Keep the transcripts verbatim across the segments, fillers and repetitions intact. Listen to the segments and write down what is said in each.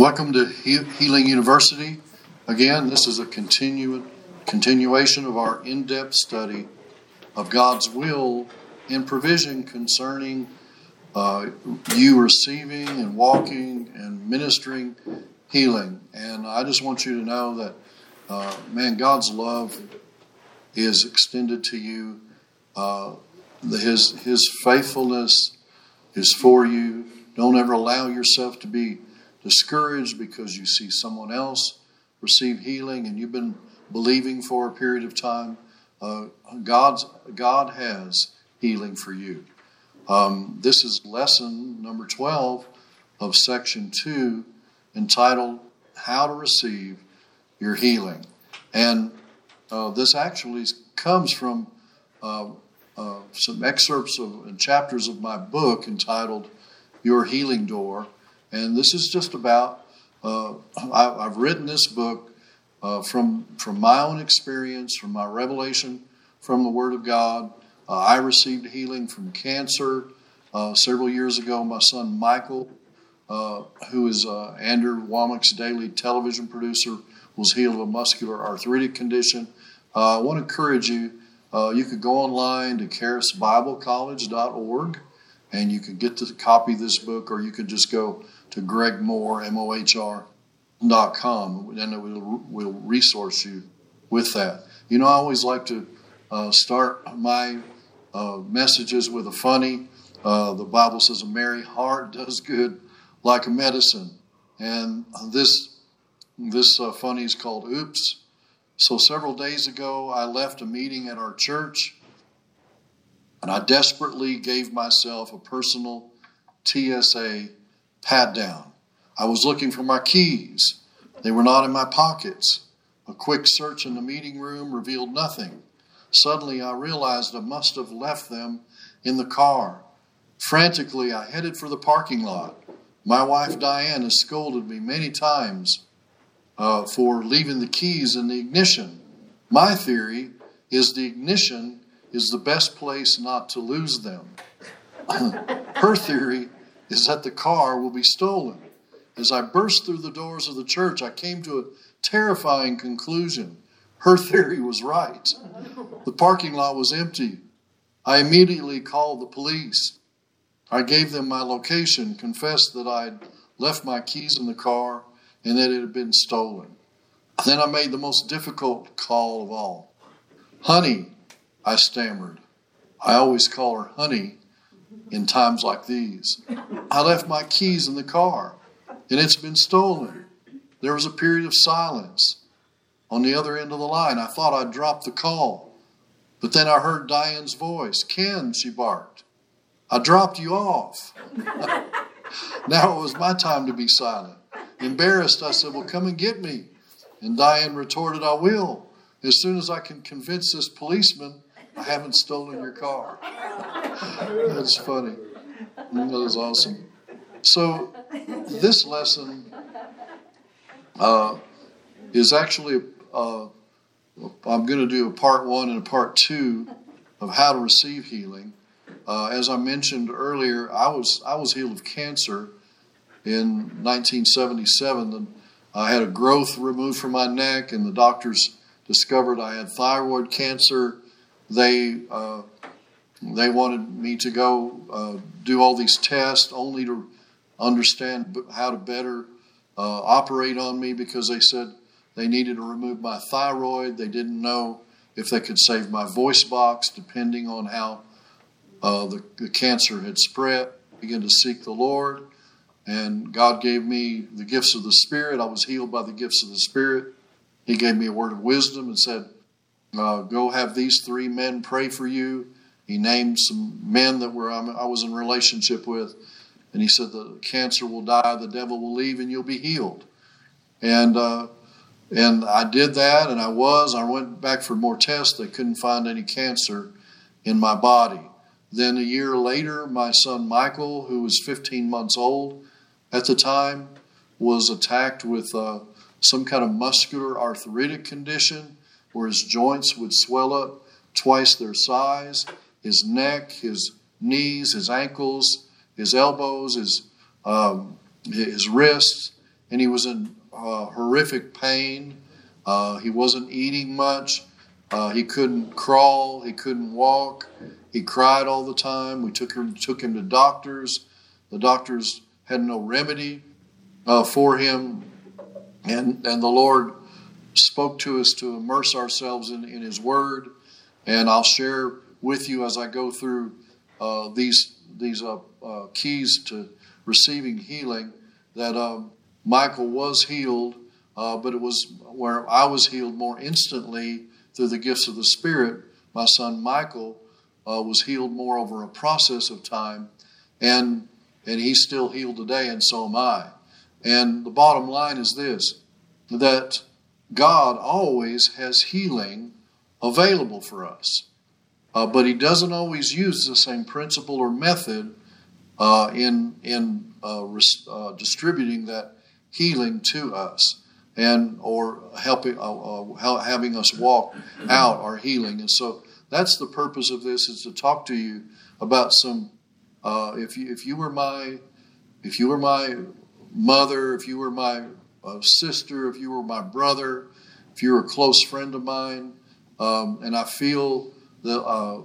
Welcome to he- Healing University. Again, this is a continu- continuation of our in-depth study of God's will and provision concerning uh, you receiving and walking and ministering healing. And I just want you to know that, uh, man, God's love is extended to you. Uh, the, his, his faithfulness is for you. Don't ever allow yourself to be discouraged because you see someone else receive healing and you've been believing for a period of time. Uh, God's, God has healing for you. Um, this is lesson number twelve of section two, entitled How to Receive Your Healing. And uh, this actually comes from uh, uh, some excerpts of, and chapters of my book entitled Your Healing Door. And this is just about, uh, I, I've written this book uh, from, from my own experience, from my revelation from the Word of God. Uh, I received healing from cancer uh, several years ago. My son Michael, uh, who is uh, Andrew Womack's daily television producer, was healed of a muscular arthritic condition. Uh, I want to encourage you, uh, you could go online to charis bible college dot org and you could get to copy this book, or you could just go to Greg Moore, M O H R dot com, and we'll, we'll resource you with that. You know, I always like to uh, start my uh, messages with a funny. Uh, the Bible says a merry heart does good like a medicine. And this, this uh, funny is called Oops. So several days ago, I left a meeting at our church, and I desperately gave myself a personal T S A pat down. I was looking for my keys. They were not in my pockets. A quick search in the meeting room revealed nothing. Suddenly, I realized I must have left them in the car. Frantically, I headed for the parking lot. My wife, Diane, has scolded me many times uh, for leaving the keys in the ignition. My theory is the ignition is the best place not to lose them. Her theory is that the car will be stolen. As I burst through the doors of the church, I came to a terrifying conclusion. Her theory was right. The parking lot was empty. I immediately called the police. I gave them my location, confessed that I had left my keys in the car and that it had been stolen. Then I made the most difficult call of all. Honey, I stammered. I always call her honey in times like these. I left my keys in the car, and it's been stolen. There was a period of silence. On the other end of the line, I thought I'd dropped the call. But then I heard Diane's voice. Ken, she barked. I dropped you off. Now it was my time to be silent. Embarrassed, I said, well, come and get me. And Diane retorted, I will, as soon as I can convince this policeman I haven't stolen your car. That's funny. That is awesome. So this lesson uh, is actually, uh, I'm going to do a part one and a part two of how to receive healing. Uh, as I mentioned earlier, I was I was healed of cancer in nineteen seventy-seven. And I had a growth removed from my neck, and the doctors discovered I had thyroid cancer. They uh, they wanted me to go uh, do all these tests only to understand how to better uh, operate on me, because they said they needed to remove my thyroid. They didn't know if they could save my voice box, depending on how uh, the, the cancer had spread. I began to seek the Lord, and God gave me the gifts of the Spirit. I was healed by the gifts of the Spirit. He gave me a word of wisdom and said, Uh, go have these three men pray for you. He named some men that were I was in relationship with. And he said, the cancer will die, the devil will leave, and you'll be healed. And uh, and I did that, and I was. I went back for more tests. They couldn't find any cancer in my body. Then a year later, my son Michael, who was fifteen months old at the time, was attacked with uh, some kind of muscular arthritic condition, where his joints would swell up twice their size, his neck, his knees, his ankles, his elbows, his um, his wrists. and he was in uh, horrific pain. Uh, he wasn't eating much. Uh, he couldn't crawl. He couldn't walk. He cried all the time. We took him took him to doctors. The doctors had no remedy uh, for him, and and the Lord spoke to us to immerse ourselves in, in His Word. And I'll share with you as I go through uh, these these uh, uh, keys to receiving healing that uh, Michael was healed, uh, but it was where I was healed more instantly through the gifts of the Spirit. My son Michael uh, was healed more over a process of time, and and he's still healed today, and so am I. And the bottom line is this, that God always has healing available for us, uh, but He doesn't always use the same principle or method uh, in in uh, res- uh, distributing that healing to us, and or helping uh, uh, having us walk out our healing. And so that's the purpose of this, is to talk to you about some. Uh, if you if you were my if you were my mother, if you were my uh, sister, if you were my brother, if you were a close friend of mine. Um, and I feel the, uh,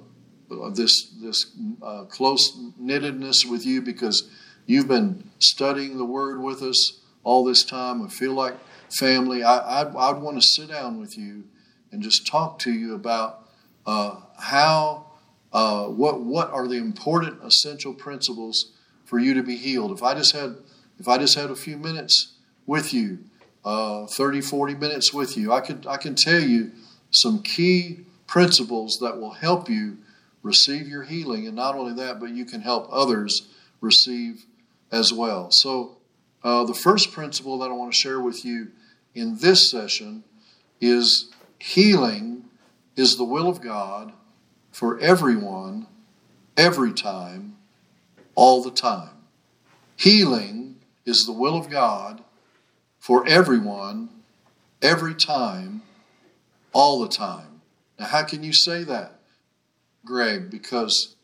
this this uh, close knittedness with you because you've been studying the Word with us all this time. I feel like family. I I'd, I'd want to sit down with you and just talk to you about uh, how uh, what what are the important essential principles for you to be healed. If I just had if I just had a few minutes with you, uh, thirty, forty minutes with you, I could I can tell you some key principles that will help you receive your healing. And not only that, but you can help others receive as well. So uh, the first principle that I want to share with you in this session is healing is the will of God for everyone, every time, all the time. Healing is the will of God for everyone, every time, all the time. Now, how can you say that, Greg? Because,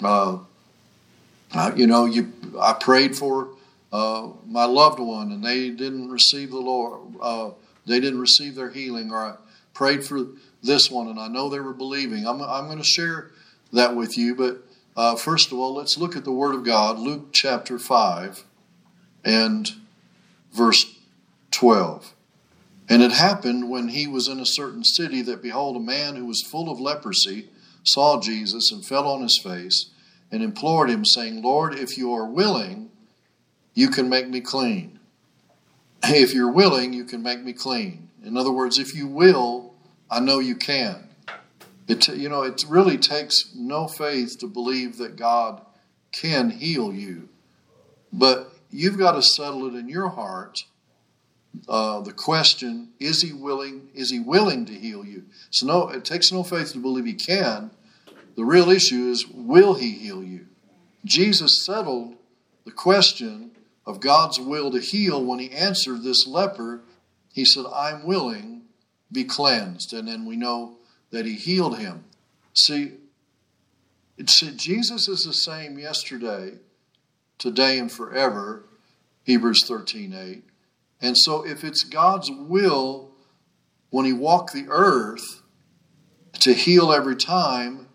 uh, I, you know, you I prayed for uh, my loved one, and they didn't receive the Lord. Uh, they didn't receive their healing. Or I prayed for this one, and I know they were believing. I'm I'm going to share that with you. But uh, first of all, let's look at the Word of God, Luke chapter five, and verse twelve. And it happened when he was in a certain city that, behold, a man who was full of leprosy saw Jesus and fell on his face and implored him, saying, Lord, if you are willing, you can make me clean. If you're willing, you can make me clean. In other words, if you will, I know you can. It, you know, it really takes no faith to believe that God can heal you. But you've got to settle it in your heart. Uh, the question, is he willing, is he willing to heal you? So no, it takes no faith to believe he can. The real issue is, will he heal you? Jesus settled the question of God's will to heal when he answered this leper. He said, I'm willing, be cleansed. And then we know that he healed him. See, it's, Jesus is the same yesterday, today, and forever, Hebrews thirteen eight. And so if it's God's will when he walked the earth to heal every time,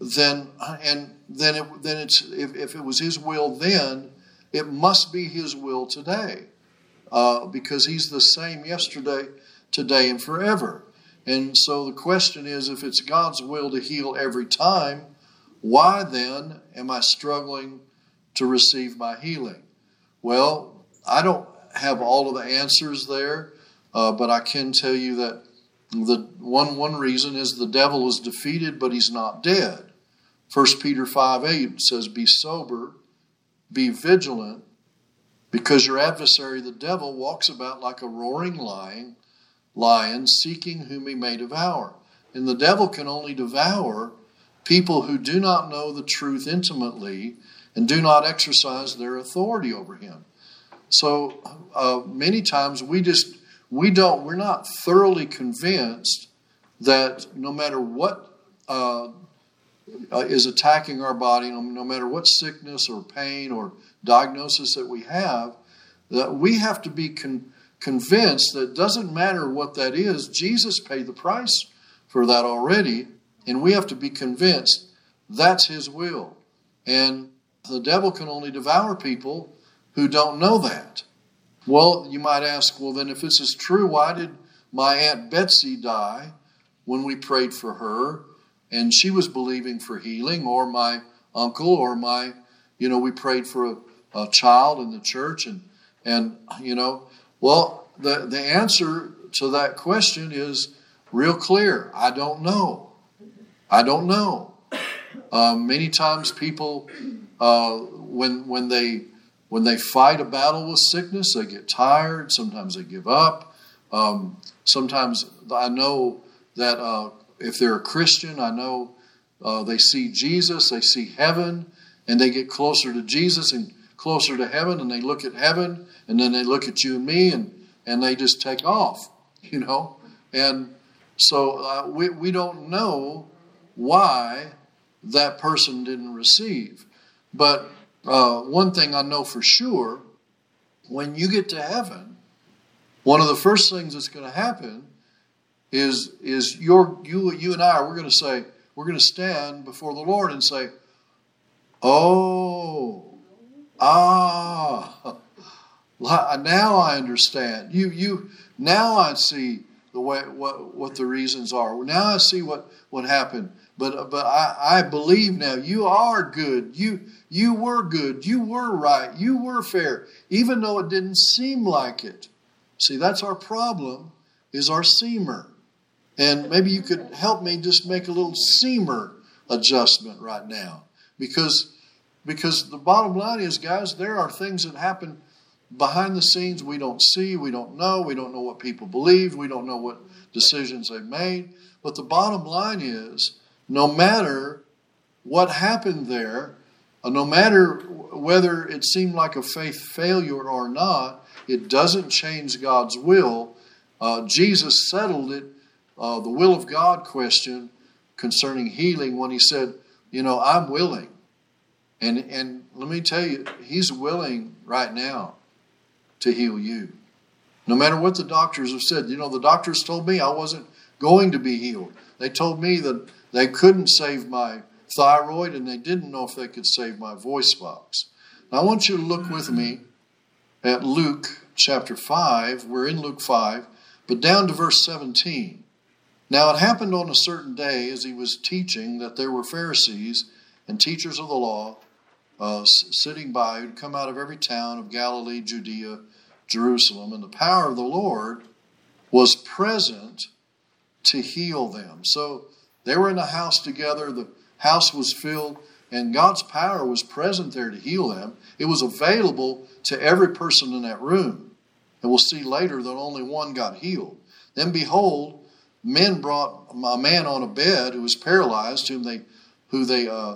then and then it, then it's if, if it was his will then, it must be his will today. Uh, because he's the same yesterday, today, and forever. And so the question is, if it's God's will to heal every time, why then am I struggling to receive my healing? Well, I don't have all of the answers there, uh, but I can tell you that the one one reason is the devil is defeated, but he's not dead. First Peter five eight says, be sober, be vigilant, because your adversary, the devil, walks about like a roaring lion, lion seeking whom he may devour. And the devil can only devour people who do not know the truth intimately and do not exercise their authority over him. So uh, many times we just, we don't, we're not thoroughly convinced that no matter what uh, is attacking our body, no matter what sickness or pain or diagnosis that we have, that we have to be con- convinced that it doesn't matter what that is. Jesus paid the price for that already, and we have to be convinced that's his will. And the devil can only devour people who don't know that. Well, you might ask, well, then if this is true, why did my Aunt Betsy die when we prayed for her and she was believing for healing, or my uncle, or my, you know, we prayed for a, a child in the church, and, and you know, well, the, the answer to that question is real clear. I don't know. I don't know. Uh, many times people, uh, when when they when they fight a battle with sickness, they get tired. Sometimes they give up. Um, sometimes I know that uh, if they're a Christian, I know uh, they see Jesus, they see heaven, and they get closer to Jesus and closer to heaven, and they look at heaven, and then they look at you and me, and, and they just take off, you know. And so uh, we, we don't know why that person didn't receive. But uh, one thing I know for sure, when you get to heaven, one of the first things that's going to happen is is your you you and I, we're going to say, we're going to stand before the Lord and say, oh, ah, now I understand. You you now I see the way what what the reasons are. Now I see what what happened. But but I, I believe now you are good. You you were good. You were right. You were fair, even though it didn't seem like it. See, that's our problem, is our seamer. And maybe you could help me just make a little seamer adjustment right now. Because because the bottom line is, guys, there are things that happen behind the scenes we don't see, we don't know, we don't know what people believe, we don't know what decisions they made. But the bottom line is, no matter what happened there, no matter whether it seemed like a faith failure or not, it doesn't change God's will. Uh, Jesus settled it, uh, the will of God question concerning healing, when he said, you know, I'm willing. And, and let me tell you, he's willing right now to heal you. No matter what the doctors have said. You know, the doctors told me I wasn't going to be healed. They told me that they couldn't save my thyroid, and they didn't know if they could save my voice box. Now, I want you to look with me at Luke chapter five. We're in Luke five, but down to verse seventeen. Now, it happened on a certain day as he was teaching that there were Pharisees and teachers of the law uh, sitting by, who'd come out of every town of Galilee, Judea, Jerusalem, and the power of the Lord was present to heal them. So they were in the house together, the house was filled, and God's power was present there to heal them. It was available to every person in that room. And we'll see later that only one got healed. Then behold, men brought a man on a bed who was paralyzed, whom they, who they uh,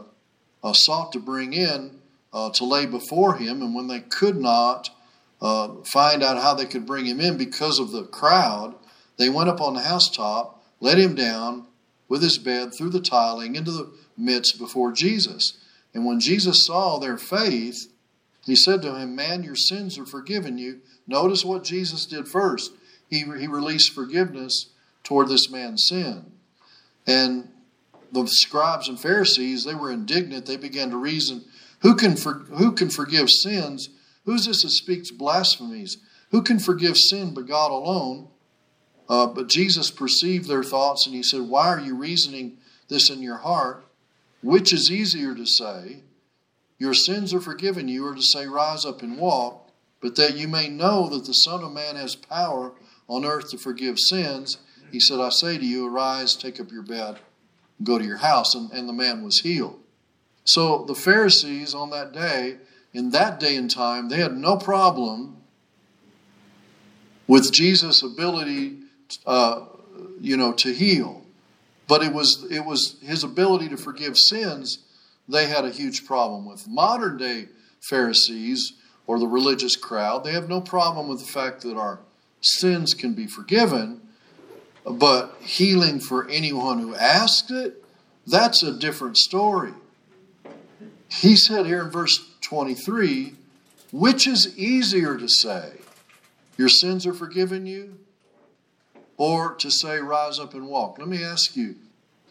uh, sought to bring in uh, to lay before him. And when they could not uh, find out how they could bring him in because of the crowd, they went up on the housetop, let him down with his bed through the tiling into the midst before Jesus. And when Jesus saw their faith, he said to him, man, your sins are forgiven you. Notice what Jesus did first. He, he released forgiveness toward this man's sin. And the scribes and Pharisees, they were indignant. They began to reason, who can for, who can forgive sins? Who's this that speaks blasphemies? Who can forgive sin but God alone? Uh, but Jesus perceived their thoughts, and he said, why are you reasoning this in your heart? Which is easier to say, your sins are forgiven you, or to say, rise up and walk? But that you may know that the Son of Man has power on earth to forgive sins, he said, I say to you, arise, take up your bed, and go to your house. And, and the man was healed. So the Pharisees on that day, in that day and time, they had no problem with Jesus' ability Uh, you know, to heal, but it was it was his ability to forgive sins they had a huge problem with. Modern day Pharisees, or the religious crowd, they have no problem with the fact that our sins can be forgiven, but healing for anyone who asks it, that's a different story. He said here in verse twenty-three, Which is easier to say, your sins are forgiven you, or to say, rise up and walk? Let me ask you,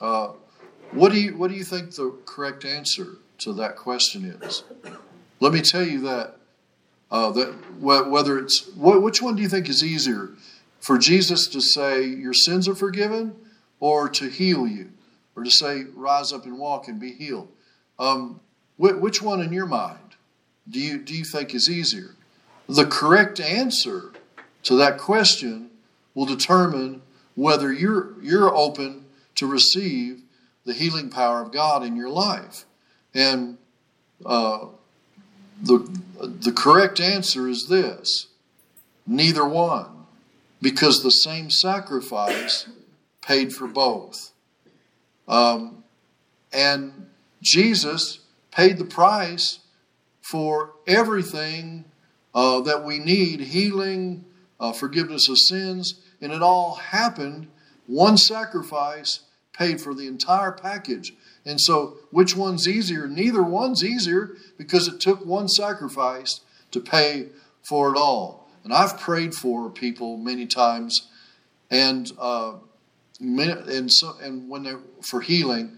uh, what do you what do you think the correct answer to that question is? Let me tell you that uh, that whether it's wh- which one do you think is easier, for Jesus to say your sins are forgiven, or to heal you, or to say rise up and walk and be healed? Um, wh- which one in your mind do you do you think is easier? The correct answer to that question will determine whether you're you're open to receive the healing power of God in your life. And uh, the the correct answer is this: neither one, because the same sacrifice paid for both. Um, and Jesus paid the price for everything uh, that we need, healing, uh, forgiveness of sins, and it all happened. One sacrifice paid for the entire package. And so, which one's easier? Neither one's easier, because it took one sacrifice to pay for it all. And I've prayed for people many times, and uh, and so and when they're for healing,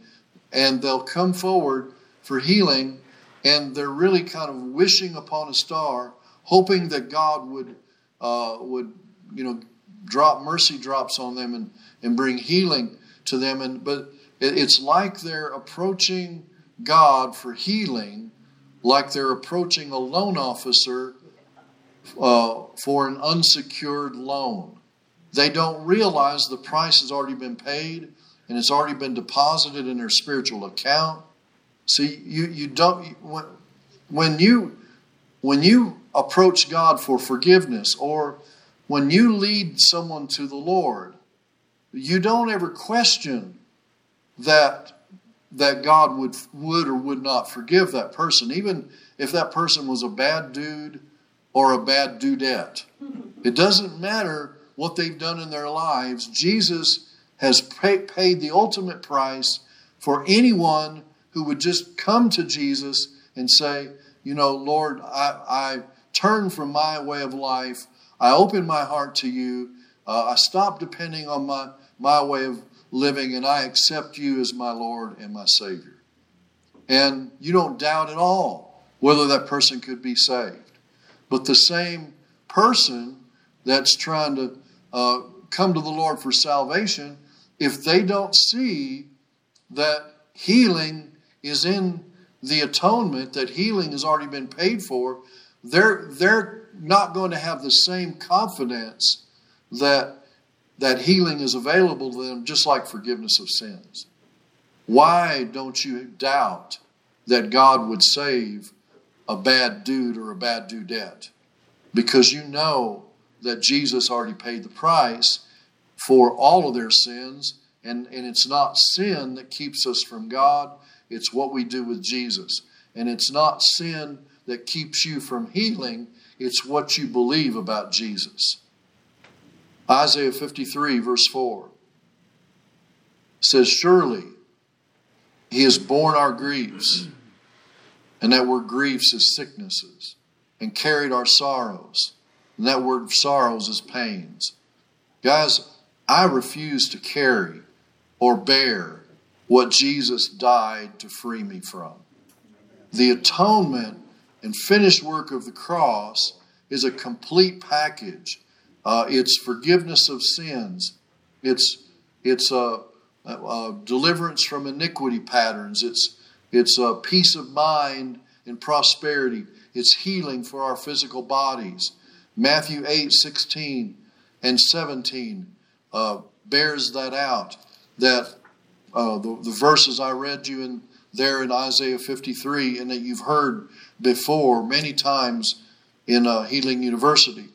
and they'll come forward for healing, and they're really kind of wishing upon a star, hoping that God would uh, would you know drop mercy drops on them and and bring healing to them. And but it's like they're approaching God for healing, like they're approaching a loan officer uh, for an unsecured loan. They don't realize the price has already been paid and it's already been deposited in their spiritual account. See, you you don't when when you when you approach God for forgiveness, or when you lead someone to the Lord, you don't ever question that that God would would or would not forgive that person, even if that person was a bad dude or a bad dudette. It doesn't matter what they've done in their lives. Jesus has pay, paid the ultimate price for anyone who would just come to Jesus and say, you know, Lord, I, I turn from my way of life. I open my heart to you. Uh, I stop depending on my, my way of living, and I accept you as my Lord and my Savior. And you don't doubt at all whether that person could be saved. But the same person that's trying to uh, come to the Lord for salvation, if they don't see that healing is in the atonement, that healing has already been paid for, they're they're not going to have the same confidence that that healing is available to them, just like forgiveness of sins. Why don't you doubt that God would save a bad dude or a bad dudette? Because you know that Jesus already paid the price for all of their sins, and, and it's not sin that keeps us from God, it's what we do with Jesus. And it's not sin that keeps you from healing, it's what you believe about Jesus. Isaiah fifty-three, verse four, says, surely he has borne our griefs, and that word griefs is sicknesses, and carried our sorrows, and that word sorrows is pains. Guys, I refuse to carry or bear what Jesus died to free me from. The atonement and finished work of the cross is a complete package. Uh, it's forgiveness of sins. It's it's a, a, a deliverance from iniquity patterns. It's it's a peace of mind and prosperity. It's healing for our physical bodies. Matthew eight sixteen and seventeen uh, bears that out. That uh, the, the verses I read you in there in Isaiah fifty three, and that you've heard before many times in uh, Healing University.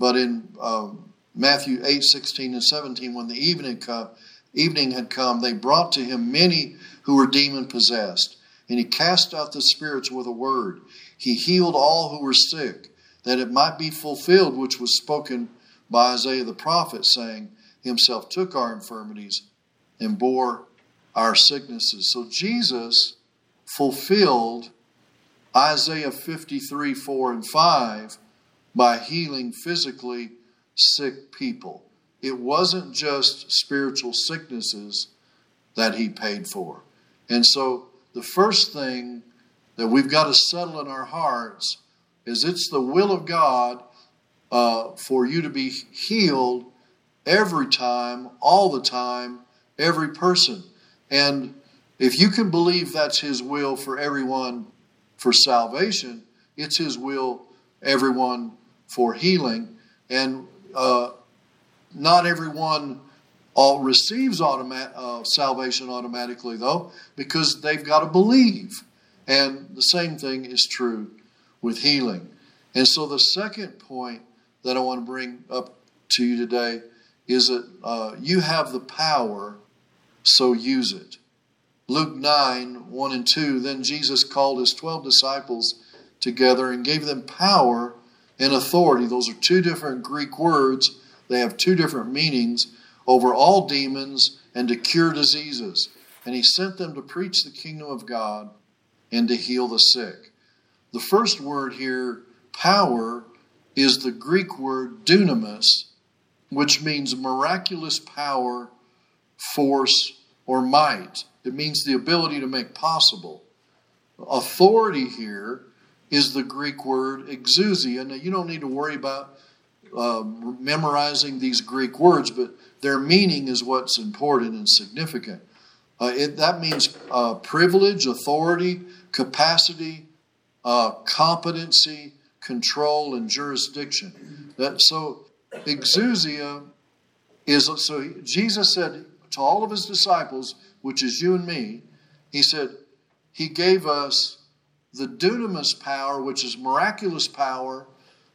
But in uh, Matthew eight, sixteen and seventeen, when the evening, come, evening had come, they brought to him many who were demon-possessed. And he cast out the spirits with a word. He healed all who were sick, that it might be fulfilled which was spoken by Isaiah the prophet, saying, himself took our infirmities and bore our sicknesses. So Jesus fulfilled Isaiah fifty-three, four and five by healing physically sick people. It wasn't just spiritual sicknesses that he paid for. And so the first thing that we've got to settle in our hearts is it's the will of God uh, for you to be healed every time, all the time, every person. And if you can believe that's his will for everyone for salvation, it's his will everyone for healing. And uh, not everyone all receives automa- uh, salvation automatically, though, because they've got to believe. And the same thing is true with healing. And so the second point that I want to bring up to you today is that uh, you have the power, so use it. Luke nine, one and two, then Jesus called his twelve disciples together and gave them power and authority. Those are two different Greek words. They have two different meanings, over all demons and to cure diseases. And he sent them to preach the kingdom of God and to heal the sick. The first word here, power, is the Greek word dunamis, which means miraculous power, force, or might. It means the ability to make possible. Authority here is the Greek word exousia. Now, you don't need to worry about uh, memorizing these Greek words, but their meaning is what's important and significant. Uh, it, that means uh, privilege, authority, capacity, uh, competency, control, and jurisdiction. That, so exousia is, so Jesus said to all of his disciples, which is you and me, he said, he gave us the dunamis power, which is miraculous power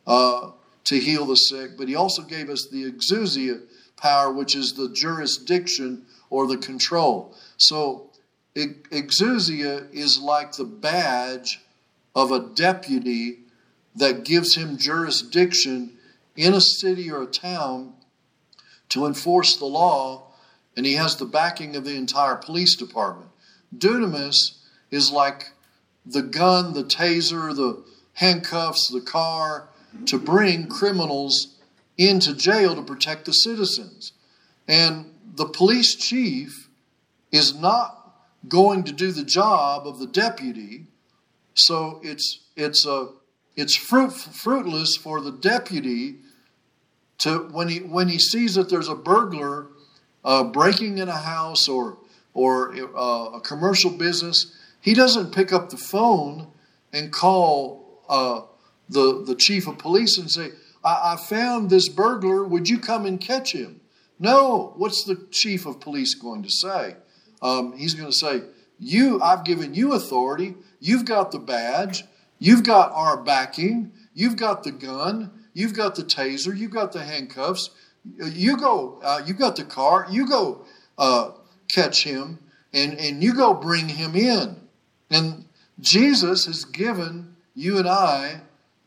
uh, to heal the sick, but he also gave us the exousia power, which is the jurisdiction or the control. So exousia is like the badge of a deputy that gives him jurisdiction in a city or a town to enforce the law, and he has the backing of the entire police department. Dunamis is like the gun, the taser, the handcuffs, the car, to bring criminals into jail to protect the citizens. And the police chief is not going to do the job of the deputy, so it's it's a it's fruit, fruitless for the deputy to when he when he sees that there's a burglar uh, breaking in a house or or uh, a commercial business, he doesn't pick up the phone and call uh, the the chief of police and say, I, "I found this burglar. Would you come and catch him?" No, what's the chief of police going to say? Um, he's going to say, "You, I've given you authority. You've got the badge. You've got our backing. You've got the gun. You've got the taser. You've got the handcuffs. You go. Uh, you've got the car. You go uh, catch him, and and you go bring him in." And Jesus has given you and I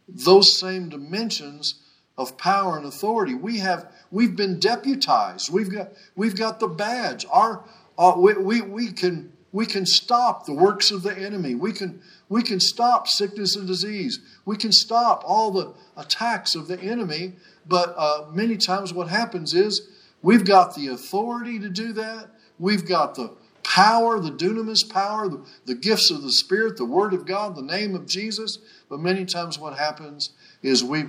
those same dimensions of power and authority. We have we've been deputized. We've got we've got the badge. Our uh, we, we we can we can stop the works of the enemy. We can we can stop sickness and disease. We can stop all the attacks of the enemy. But uh, many times, what happens is we've got the authority to do that. We've got the power, the dunamis power, the, the gifts of the Spirit, the Word of God, the name of Jesus. But many times, what happens is we.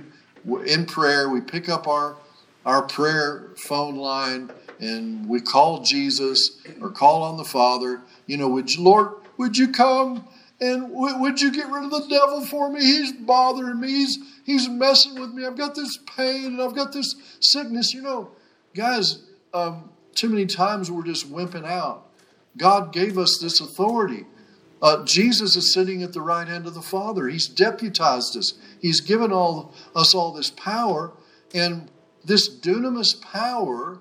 In prayer, we pick up our, our prayer phone line and we call Jesus or call on the Father. You know, would you, Lord, would you come and w- would you get rid of the devil for me? He's bothering me. He's, he's messing with me. I've got this pain and I've got this sickness. You know, guys, um, too many times we're just wimping out. God gave us this authority. Uh, Jesus is sitting at the right hand of the Father. He's deputized us. He's given all, us all this power. And this dunamis power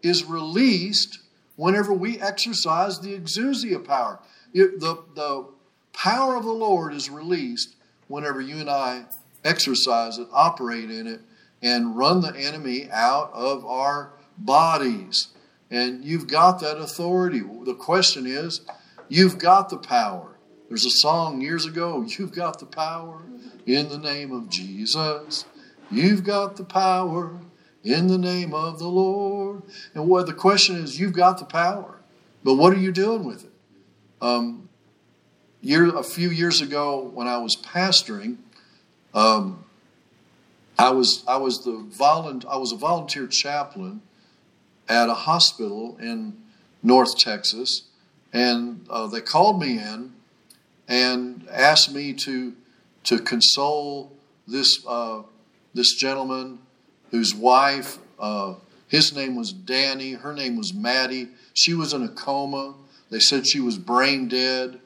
is released whenever we exercise the exousia power. It, the, the power of the Lord is released whenever you and I exercise it, operate in it, and run the enemy out of our bodies. And you've got that authority. The question is, you've got the power. There's a song years ago, you've got the power in the name of Jesus. You've got the power in the name of the Lord. And what the question is, you've got the power, but what are you doing with it? Um, year, a few years ago when I was pastoring, um, I was I was the volun- I was a volunteer chaplain at a hospital in North Texas, and uh, they called me in and asked me to to console this uh, this gentleman whose wife, uh, his name was Danny, her name was Maddie. She was in a coma. They said she was brain dead.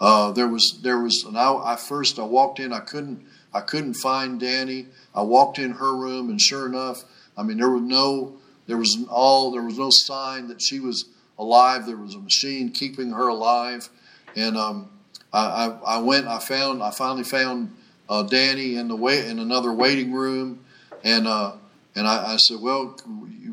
Uh, there was there was an I, I first I walked in I couldn't. I couldn't find Danny. I walked in her room, and sure enough, I mean, there was no, there was all, there was no sign that she was alive. There was a machine keeping her alive, and um, I, I, I went. I found. I finally found uh, Danny in the wait in another waiting room, and uh, and I, I said, "Well,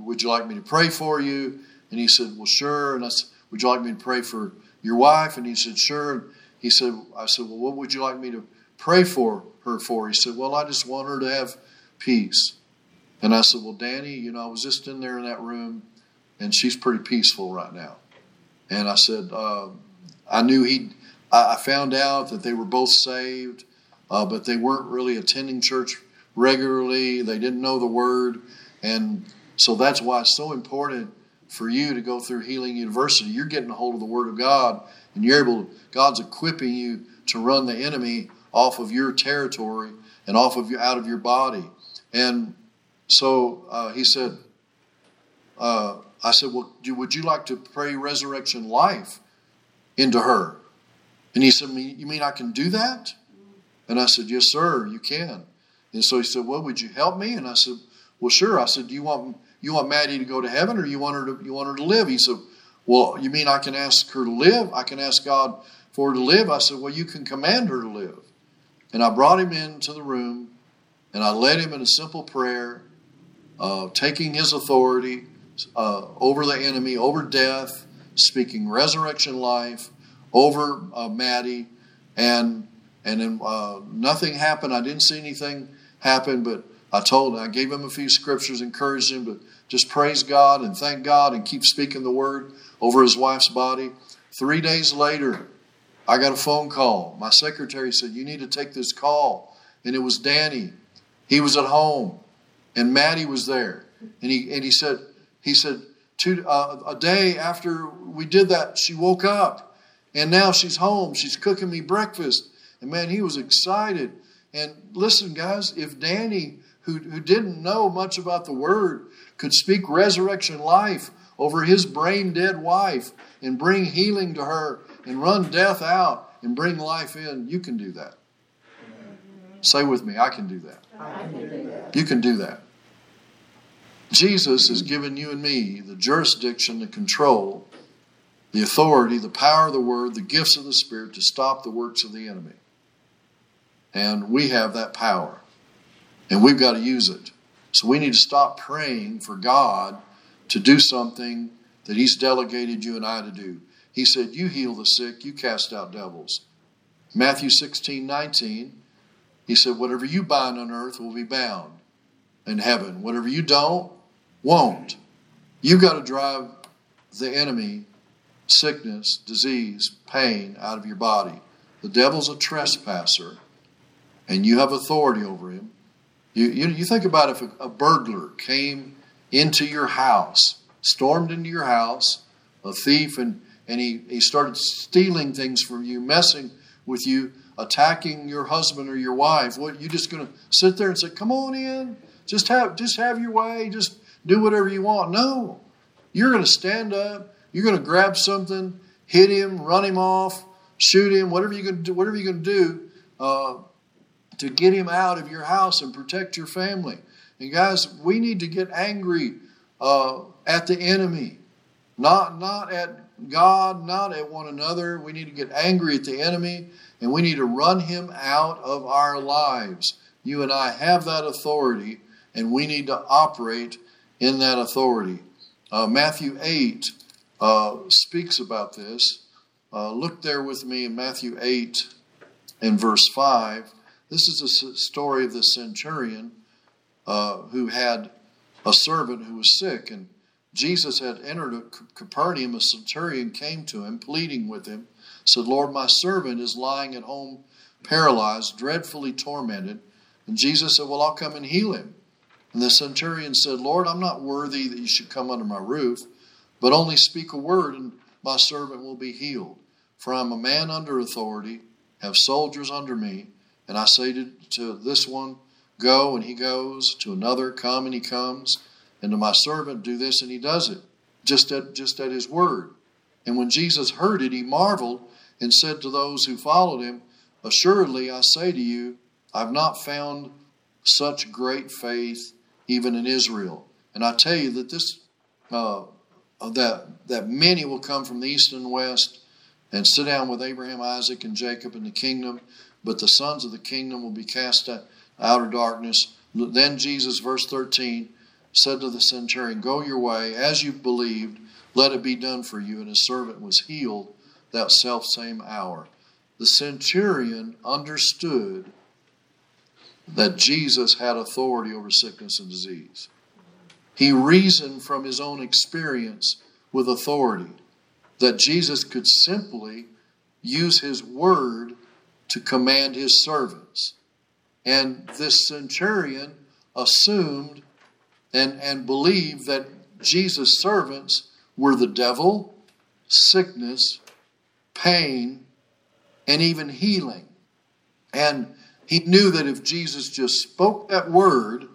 would you like me to pray for you?" And he said, "Well, sure." And I said, "Would you like me to pray for your wife?" And he said, "Sure." He said, "I said, well, what would you like me to pray for her for?" He said, "Well, I just want her to have peace." And I said, "Well, Danny, you know, I was just in there in that room, and she's pretty peaceful right now." And I said, uh, I knew he, I found out that they were both saved, uh, but they weren't really attending church regularly. They didn't know the word. And so that's why it's so important for you to go through Healing University. You're getting a hold of the Word of God, and you're able to, God's equipping you to run the enemy off of your territory and off of you, out of your body. And so uh, he said, uh, I said, "Well, do, would you like to pray resurrection life into her?" And he said, "You mean I can do that?" And I said, "Yes, sir, you can." And so he said, "Well, would you help me?" And I said, "Well, sure." I said, "Do you want you want Maddie to go to heaven, or you want her to you want her to live?" He said, "Well, you mean I can ask her to live? I can ask God for her to live?" I said, "Well, you can command her to live." And I brought him into the room, and I led him in a simple prayer, uh, taking his authority uh, over the enemy, over death, speaking resurrection life over uh, Maddie, and and then uh, nothing happened. I didn't see anything happen, but I told him, I gave him a few scriptures, encouraged him to just praise God and thank God and keep speaking the word over his wife's body. Three days later, I got a phone call. My secretary said, "You need to take this call." And it was Danny. He was at home, and Maddie was there. And he and he said, he said, two, uh, a day after we did that, she woke up, and now she's home. She's cooking me breakfast. And man, he was excited. And listen, guys, if Danny, who who didn't know much about the word, could speak resurrection life over his brain-dead wife and bring healing to her, and run death out and bring life in, you can do that. Amen. Say with me, I can do that. I can do that. You can do that. Jesus has given you and me the jurisdiction, the control, the authority, the power of the Word, the gifts of the Spirit to stop the works of the enemy. And we have that power. And we've got to use it. So we need to stop praying for God to do something that He's delegated you and I to do. He said, "You heal the sick, you cast out devils." Matthew sixteen nineteen, He said, "Whatever you bind on earth will be bound in heaven. Whatever you don't, won't." You've got to drive the enemy, sickness, disease, pain out of your body. The devil's a trespasser, and you have authority over him. You, you, you think about if a, a burglar came into your house, stormed into your house, a thief, and And he, he started stealing things from you, messing with you, attacking your husband or your wife. What, you just going to sit there and say, "Come on in, just have just have your way, just do whatever you want"? No, you're going to stand up. You're going to grab something, hit him, run him off, shoot him, whatever you're going to do, whatever you're going to do uh, to get him out of your house and protect your family. And guys, we need to get angry uh, at the enemy, not not at God, not at one another. We need to get angry at the enemy, and we need to run him out of our lives. You and I have that authority, and we need to operate in that authority. Uh, Matthew eight uh, speaks about this. Uh, look there with me in Matthew eight and verse five. This is a story of the centurion uh, who had a servant who was sick. And Jesus had entered Capernaum. A centurion came to him, pleading with him, said, "Lord, my servant is lying at home paralyzed, dreadfully tormented." And Jesus said, "Well, I'll come and heal him." And the centurion said, "Lord, I'm not worthy that you should come under my roof, but only speak a word and my servant will be healed. For I'm a man under authority, have soldiers under me, and I say to, to this one, go, and he goes, to another, come, and he comes, and to my servant, do this, and he does it," just at, just at his word. And when Jesus heard it, he marveled and said to those who followed him, "Assuredly, I say to you, I've not found such great faith even in Israel. And I tell you that this uh, that that many will come from the east and west and sit down with Abraham, Isaac, and Jacob in the kingdom, but the sons of the kingdom will be cast to outer darkness." Then Jesus, verse thirteen, said to the centurion, "Go your way, as you believed, let it be done for you." And his servant was healed that selfsame hour. The centurion understood that Jesus had authority over sickness and disease. He reasoned from his own experience with authority that Jesus could simply use his word to command his servants. And this centurion assumed and, and believed that Jesus' servants were the devil, sickness, pain, and even healing. And he knew that if Jesus just spoke that word,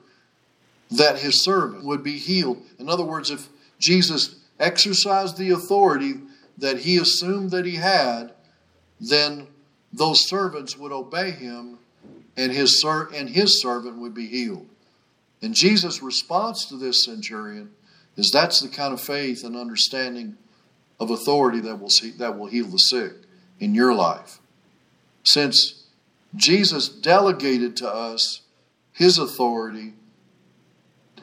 that his servant would be healed. In other words, if Jesus exercised the authority that he assumed that he had, then those servants would obey him, and his ser- and his servant would be healed. And Jesus' response to this centurion is that's the kind of faith and understanding of authority that will see, that will heal the sick in your life. Since Jesus delegated to us his authority,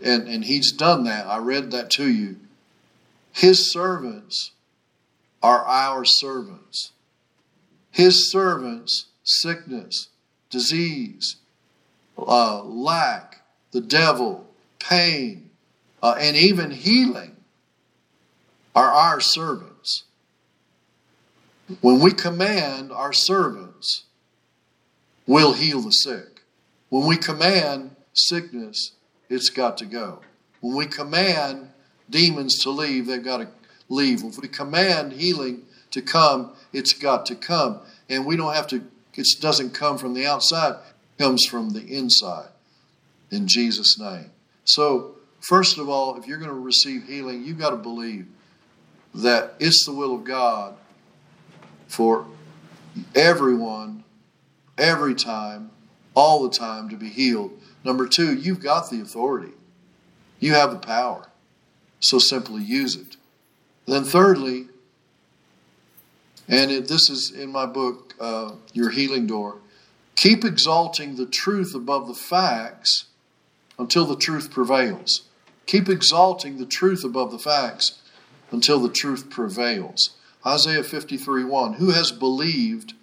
and, and he's done that. I read that to you. His servants are our servants. His servants, sickness, disease, uh, lack, the devil, pain, uh, and even healing are our servants. When we command our servants, we'll heal the sick. When we command sickness, it's got to go. When we command demons to leave, they've got to leave. If we command healing to come, it's got to come. And we don't have to, it doesn't come from the outside. It comes from the inside. In Jesus' name. So, first of all, if you're going to receive healing, you've got to believe that it's the will of God for everyone, every time, all the time, to be healed. Number two, you've got the authority. You have the power. So simply use it. Then thirdly, and it, this is in my book, uh, Your Healing Door, keep exalting the truth above the facts until the truth prevails. Keep exalting the truth above the facts until the truth prevails. Isaiah fifty-three one, who has believed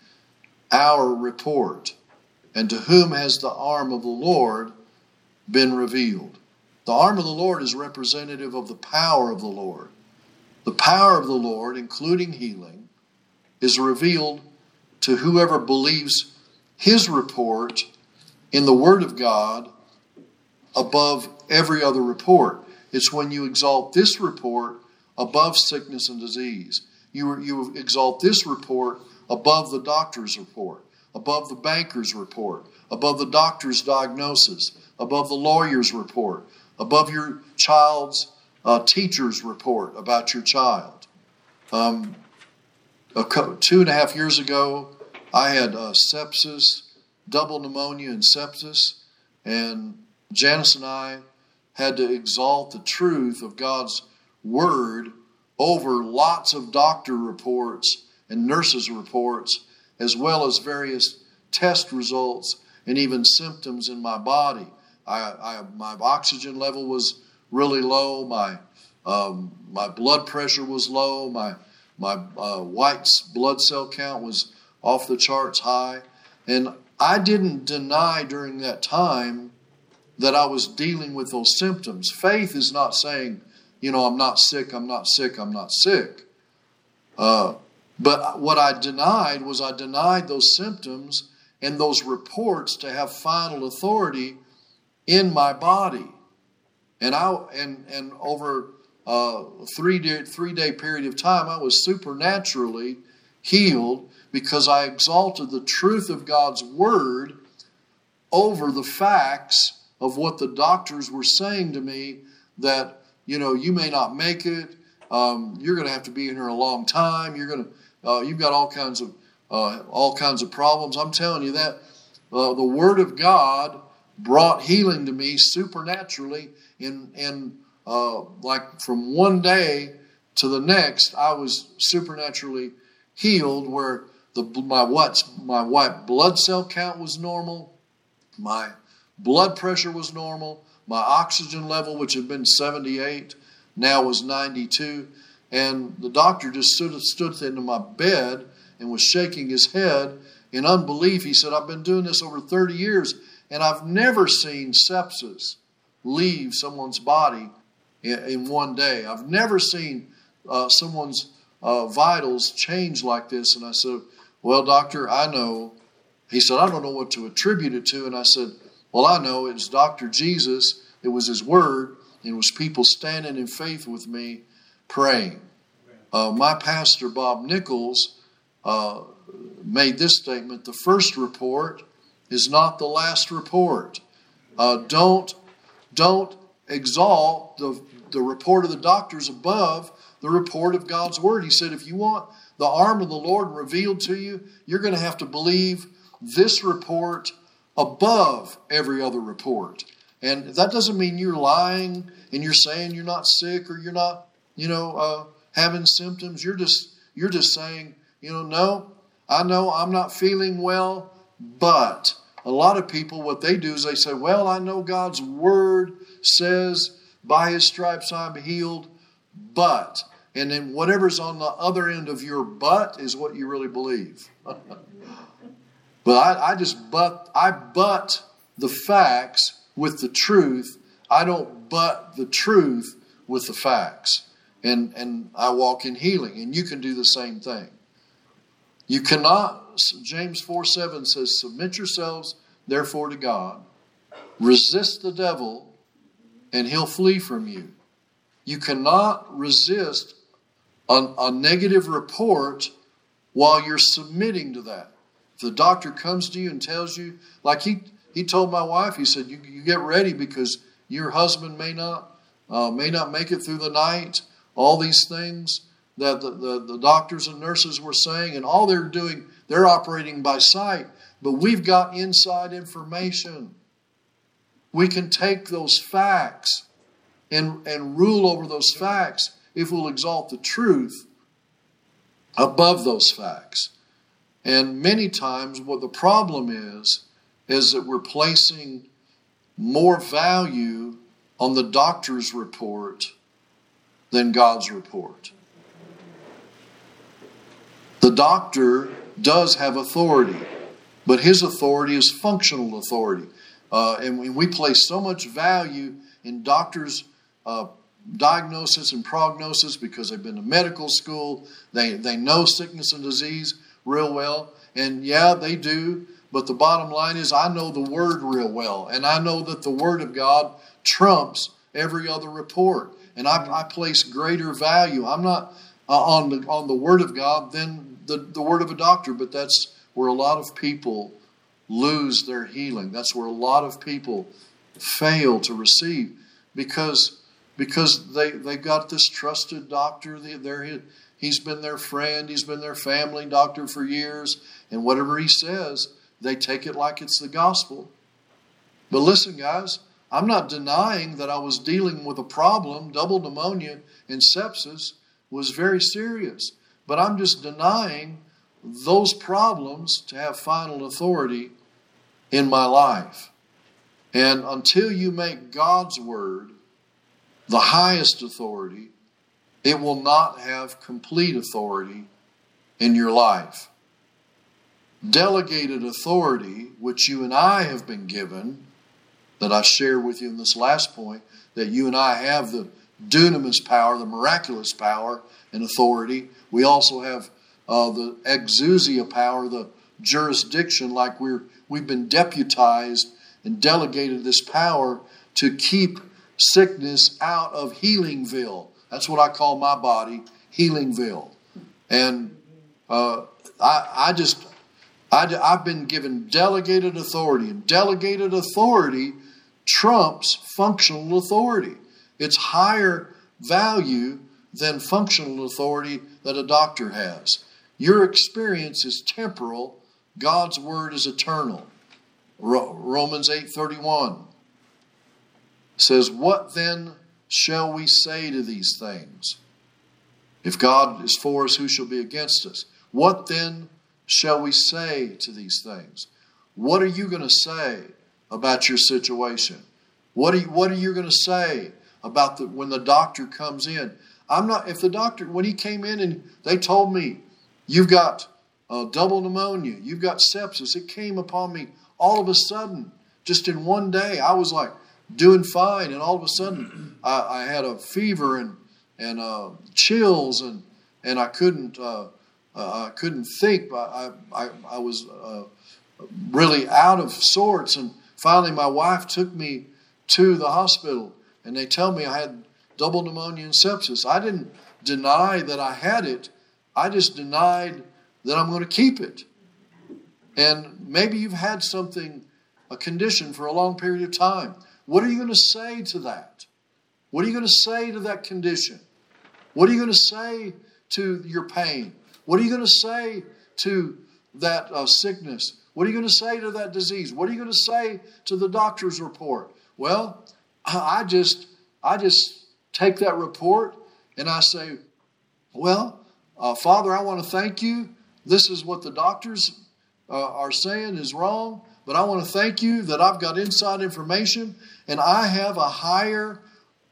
our report, and to whom has the arm of the Lord been revealed? The arm of the Lord is representative of the power of the Lord. The power of the Lord, including healing, is revealed to whoever believes his report in the Word of God above every other report. It's when you exalt this report above sickness and disease. You, you exalt this report above the doctor's report, above the banker's report, above the doctor's diagnosis, above the lawyer's report, above your child's uh, teacher's report about your child. Um, a co- two and a half years ago, I had uh, sepsis, double pneumonia and sepsis, and Janice and I had to exalt the truth of God's word over lots of doctor reports and nurses' reports, as well as various test results and even symptoms in my body. I, I, my oxygen level was really low. My um, my blood pressure was low. My My uh, white blood cell count was off the charts high. And I didn't deny during that time that I was dealing with those symptoms. Faith is not saying, you know, I'm not sick, I'm not sick, I'm not sick. Uh, but what I denied was I denied those symptoms and those reports to have final authority in my body. And I and and over a three day, three day period of time, I was supernaturally healed because I exalted the truth of God's word over the facts of what the doctors were saying to me that, you know, you may not make it. Um, you're going to have to be in here a long time. You're going to, uh, you've got all kinds of, uh, all kinds of problems. I'm telling you that uh, the word of God brought healing to me supernaturally. In, in, uh, like from one day to the next, I was supernaturally healed where the, my what, my white blood cell count was normal. My blood pressure was normal. My oxygen level, which had been seventy-eight, now was ninety-two. And the doctor just stood, stood into my bed and was shaking his head in unbelief. He said, I've been doing this over thirty years, and I've never seen sepsis leave someone's body in, in one day. I've never seen uh, someone's uh, vitals change like this. And I said, well, doctor, I know. He said, I don't know what to attribute it to. And I said, well, I know it was Doctor Jesus. It was his word. It was people standing in faith with me praying. Uh, my pastor, Bob Nichols, uh, made this statement. The first report is not the last report. Uh, don't, don't exalt the, the report of the doctors above the report of God's word. He said, if you want the arm of the Lord revealed to you, you're going to have to believe this report above every other report. And that doesn't mean you're lying and you're saying you're not sick or you're not, you know, uh, having symptoms. You're just, you're just saying, you know, no, I know I'm not feeling well, but a lot of people, what they do is they say, well, I know God's word says by his stripes I'm healed, but, and then whatever's on the other end of your but is what you really believe. But I, I just but I butt the facts with the truth. I don't butt the truth with the facts. And and I walk in healing. And you can do the same thing. You cannot, James four seven says, submit yourselves therefore to God. Resist the devil and he'll flee from you. You cannot resist a, a negative report while you're submitting to that. If the doctor comes to you and tells you, like he, he told my wife, he said, you, you get ready because your husband may not uh, may not make it through the night. All these things that the, the, the doctors and nurses were saying, and all they're doing, they're operating by sight. But we've got inside information. We can take those facts and, and rule over those facts if we'll exalt the truth above those facts. And many times what the problem is, is that we're placing more value on the doctor's report than God's report. The doctor does have authority, but his authority is functional authority. Uh, and we, we place so much value in doctors' uh, diagnosis and prognosis because they've been to medical school. They, they know sickness and disease real well. And yeah, they do. But the bottom line is I know the word real well. And I know that the word of God trumps every other report. And I, I place greater value. I'm not uh, on the, on the word of God than the, the word of a doctor. But that's where a lot of people lose their healing. That's where a lot of people fail to receive. Because, because they, they got this trusted doctor. They, they're his, He's been their friend. He's been their family doctor for years. And whatever he says, they take it like it's the gospel. But listen, guys, I'm not denying that I was dealing with a problem. Double pneumonia and sepsis was very serious. But I'm just denying those problems to have final authority in my life. And until you make God's word the highest authority, it will not have complete authority in your life. Delegated authority, which you and I have been given, that I share with you in this last point, that you and I have the dunamis power, the miraculous power and authority. We also have uh, the exousia power, the jurisdiction, like we're, we've been deputized and delegated this power to keep sickness out of Healingville. That's what I call my body, Healingville. And uh, I, I just... I, I've been given delegated authority, and delegated authority trumps functional authority. It's higher value than functional authority that a doctor has. Your experience is temporal. God's word is eternal. Ro- Romans eight thirty-one says, "What then shall we say to these things? If God is for us, who shall be against us? What then shall we say to these things?" What are you going to say about your situation? What are you, what are you going to say about the, when the doctor comes in? I'm not. If the doctor, when he came in and they told me, "You've got uh, double pneumonia, you've got sepsis," it came upon me all of a sudden, just in one day. I was like doing fine, and all of a sudden I, I had a fever and and uh, chills and and I couldn't. Uh, Uh, I couldn't think, but I, I, I was uh, really out of sorts. And finally, my wife took me to the hospital, and they tell me I had double pneumonia and sepsis. I didn't deny that I had it. I just denied that I'm going to keep it. And maybe you've had something, a condition for a long period of time. What are you going to say to that? What are you going to say to that condition? What are you going to say to your pain? What are you going to say to that uh, sickness? What are you going to say to that disease? What are you going to say to the doctor's report? Well, I just I just take that report and I say, "Well, uh, Father, I want to thank you. This is what the doctors uh, are saying is wrong, but I want to thank you that I've got inside information and I have a higher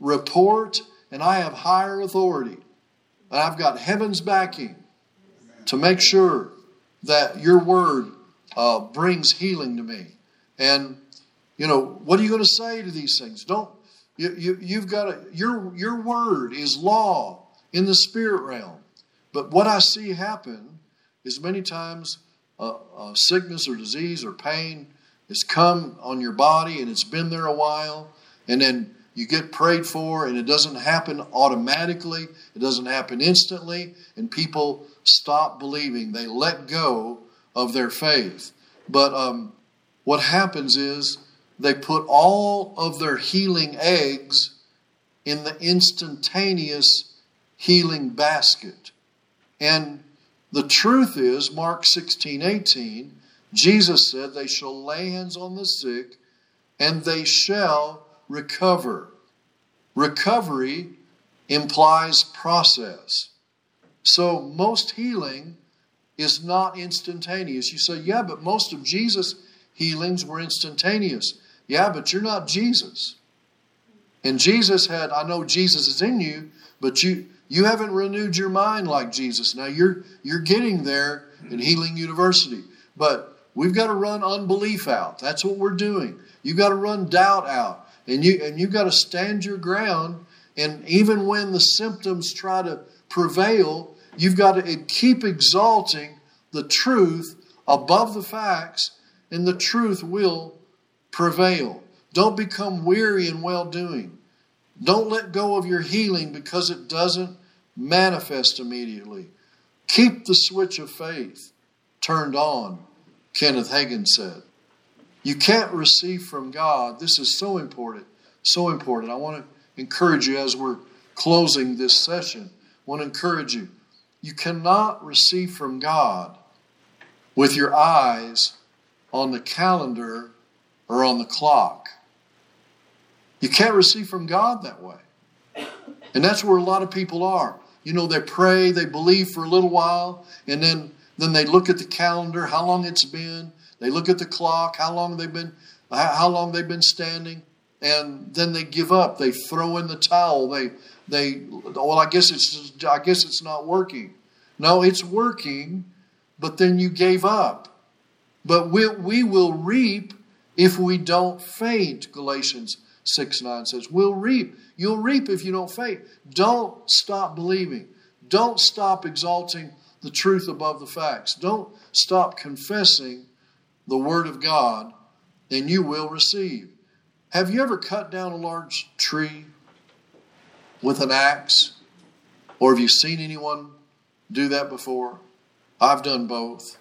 report and I have higher authority. And I've got heaven's backing to make sure that your word uh, brings healing to me." And, you know, what are you going to say to these things? Don't, you, you, you've got to, your, your word is law in the spirit realm. But what I see happen is many times uh, uh, sickness or disease or pain has come on your body and it's been there a while. And then you get prayed for and it doesn't happen automatically. It doesn't happen instantly. And people stop believing. They let go of their faith. But um, what happens is they put all of their healing eggs in the instantaneous healing basket. And the truth is, Mark sixteen eighteen, Jesus said, "They shall lay hands on the sick and they shall recover." Recovery implies process. So most healing is not instantaneous. You say, "Yeah, but most of Jesus' healings were instantaneous." Yeah, but you're not Jesus. And Jesus had, I know Jesus is in you, but you you haven't renewed your mind like Jesus. Now you're you're getting there in Healing University. But we've got to run unbelief out. That's what we're doing. You've got to run doubt out. And you and you've got to stand your ground. And even when the symptoms try to prevail, you've got to keep exalting the truth above the facts, and the truth will prevail. Don't become weary in well-doing. Don't let go of your healing because it doesn't manifest immediately. Keep the switch of faith turned on, Kenneth Hagin said. You can't receive from God. This is so important, so important. I want to encourage you as we're closing this session. I want to encourage you. You cannot receive from God with your eyes on the calendar or on the clock. You can't receive from God that way. And that's where a lot of people are. You know, they pray, they believe for a little while, and then, then they look at the calendar, how long it's been. They look at the clock, how long they've been, how long they've been standing. and then they give up. They throw in the towel. They they well, I guess it's I guess it's not working. No, it's working, but then you gave up. But we we will reap if we don't faint. Galatians six nine says, we'll reap. You'll reap if you don't faint. Don't stop believing. Don't stop exalting the truth above the facts. Don't stop confessing the Word of God, and you will receive. Have you ever cut down a large tree with an axe? Or have you seen anyone do that before? I've done both.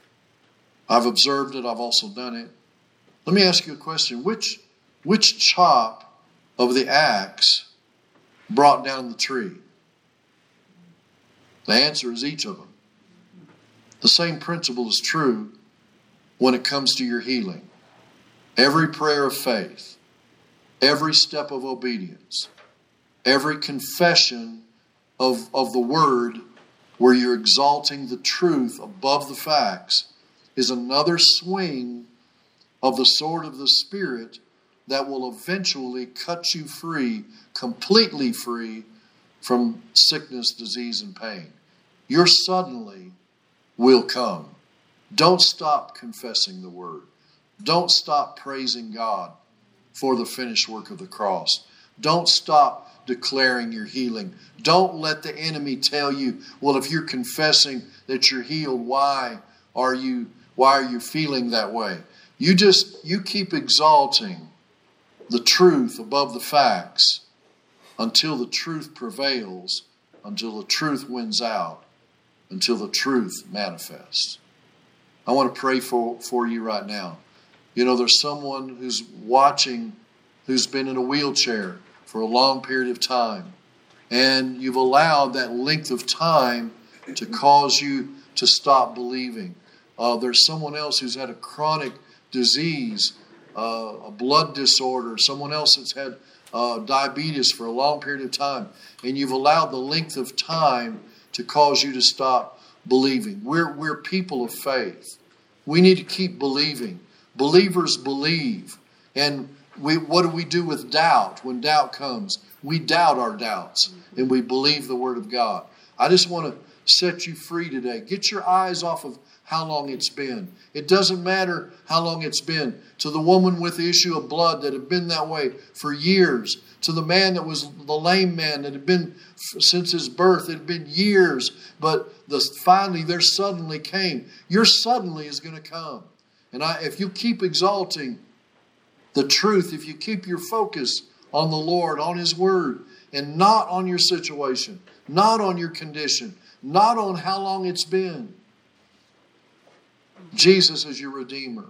I've observed it. I've also done it. Let me ask you a question. Which, which chop of the axe brought down the tree? The answer is each of them. The same principle is true when it comes to your healing. Every prayer of faith, every step of obedience, every confession of, of the word where you're exalting the truth above the facts is another swing of the sword of the Spirit that will eventually cut you free, completely free from sickness, disease, and pain. Your suddenly will come. Don't stop confessing the word. Don't stop praising God for the finished work of the cross. Don't stop declaring your healing. Don't let the enemy tell you, well, if you're confessing that you're healed, why are you, why are you feeling that way? You just, you keep exalting the truth above the facts until the truth prevails, until the truth wins out, until the truth manifests. I want to pray for, for you right now. You know, there's someone who's watching who's been in a wheelchair for a long period of time, and you've allowed that length of time to cause you to stop believing. Uh, there's someone else who's had a chronic disease, uh, a blood disorder, someone else that's had uh, diabetes for a long period of time, and you've allowed the length of time to cause you to stop believing. We're, we're people of faith. We need to keep believing. Believers believe. And we, what do we do with doubt when doubt comes? We doubt our doubts and we believe the Word of God. I just want to set you free today. Get your eyes off of how long it's been. It doesn't matter how long it's been. To the woman with the issue of blood that had been that way for years, to the man that was the lame man that had been since his birth, it had been years, but the, finally there suddenly came. Your suddenly is going to come. And I, if you keep exalting the truth, if you keep your focus on the Lord, on His Word, and not on your situation, not on your condition, not on how long it's been. Jesus is your Redeemer.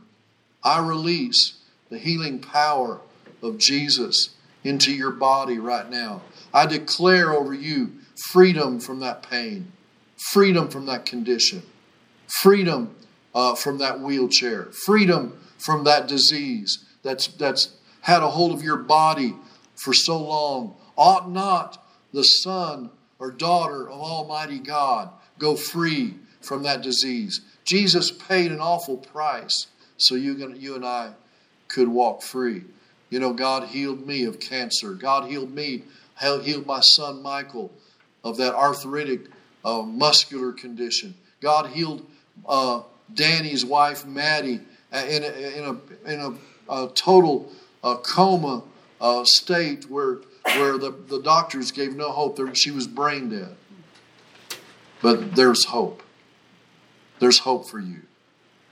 I release the healing power of Jesus into your body right now. I declare over you freedom from that pain, freedom from that condition, freedom uh, from that wheelchair, freedom from that disease that's that's had a hold of your body for so long. Ought not the son or daughter of Almighty God go free from that disease? Jesus paid an awful price so you, can, you and I could walk free. You know, God healed me of cancer. God healed me, healed my son Michael of that arthritic uh, muscular condition. God healed uh, Danny's wife Maddie in a, in a, in a, a total uh, coma uh, state where, where the, the doctors gave no hope. There, she was brain dead. But there's hope. There's hope for you.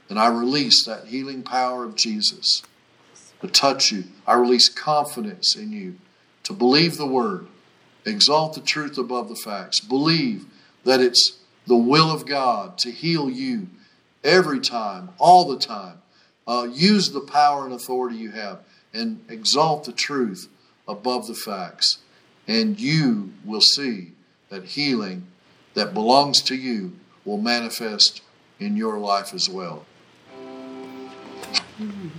And I release that healing power of Jesus to touch you. I release confidence in you to believe the Word, exalt the truth above the facts, believe that it's the will of God to heal you every time, all the time. Uh, use the power and authority you have and exalt the truth above the facts. And you will see that healing that belongs to you will manifest in your life as well. Mm-hmm.